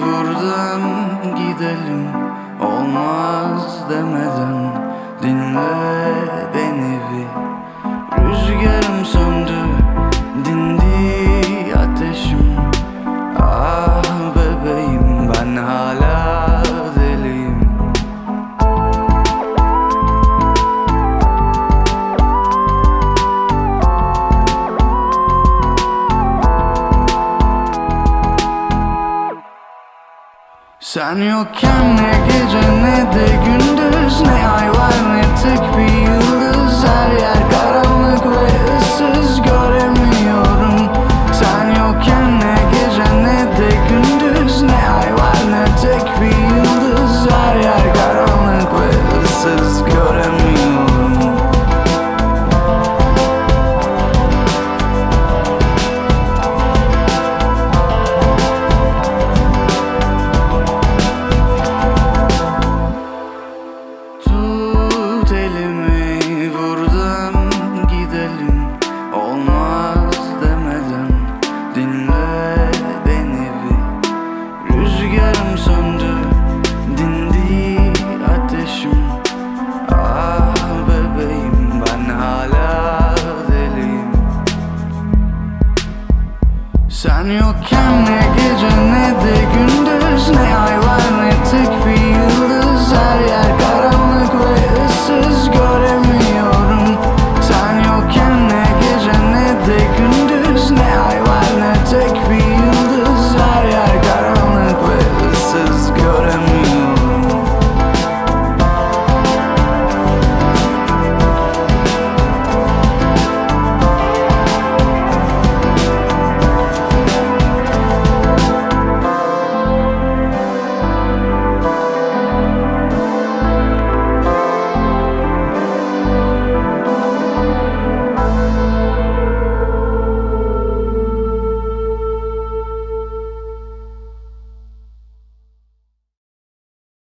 buradan gidelim, olmaz demeden dinle beni bir. Rüzgarım söndü, dindi ateşim. Ah bebeğim, ben hala deliyim. Sen yokken ne gece ne de gündüz, ne ay var ne tek bir yıldız her yer.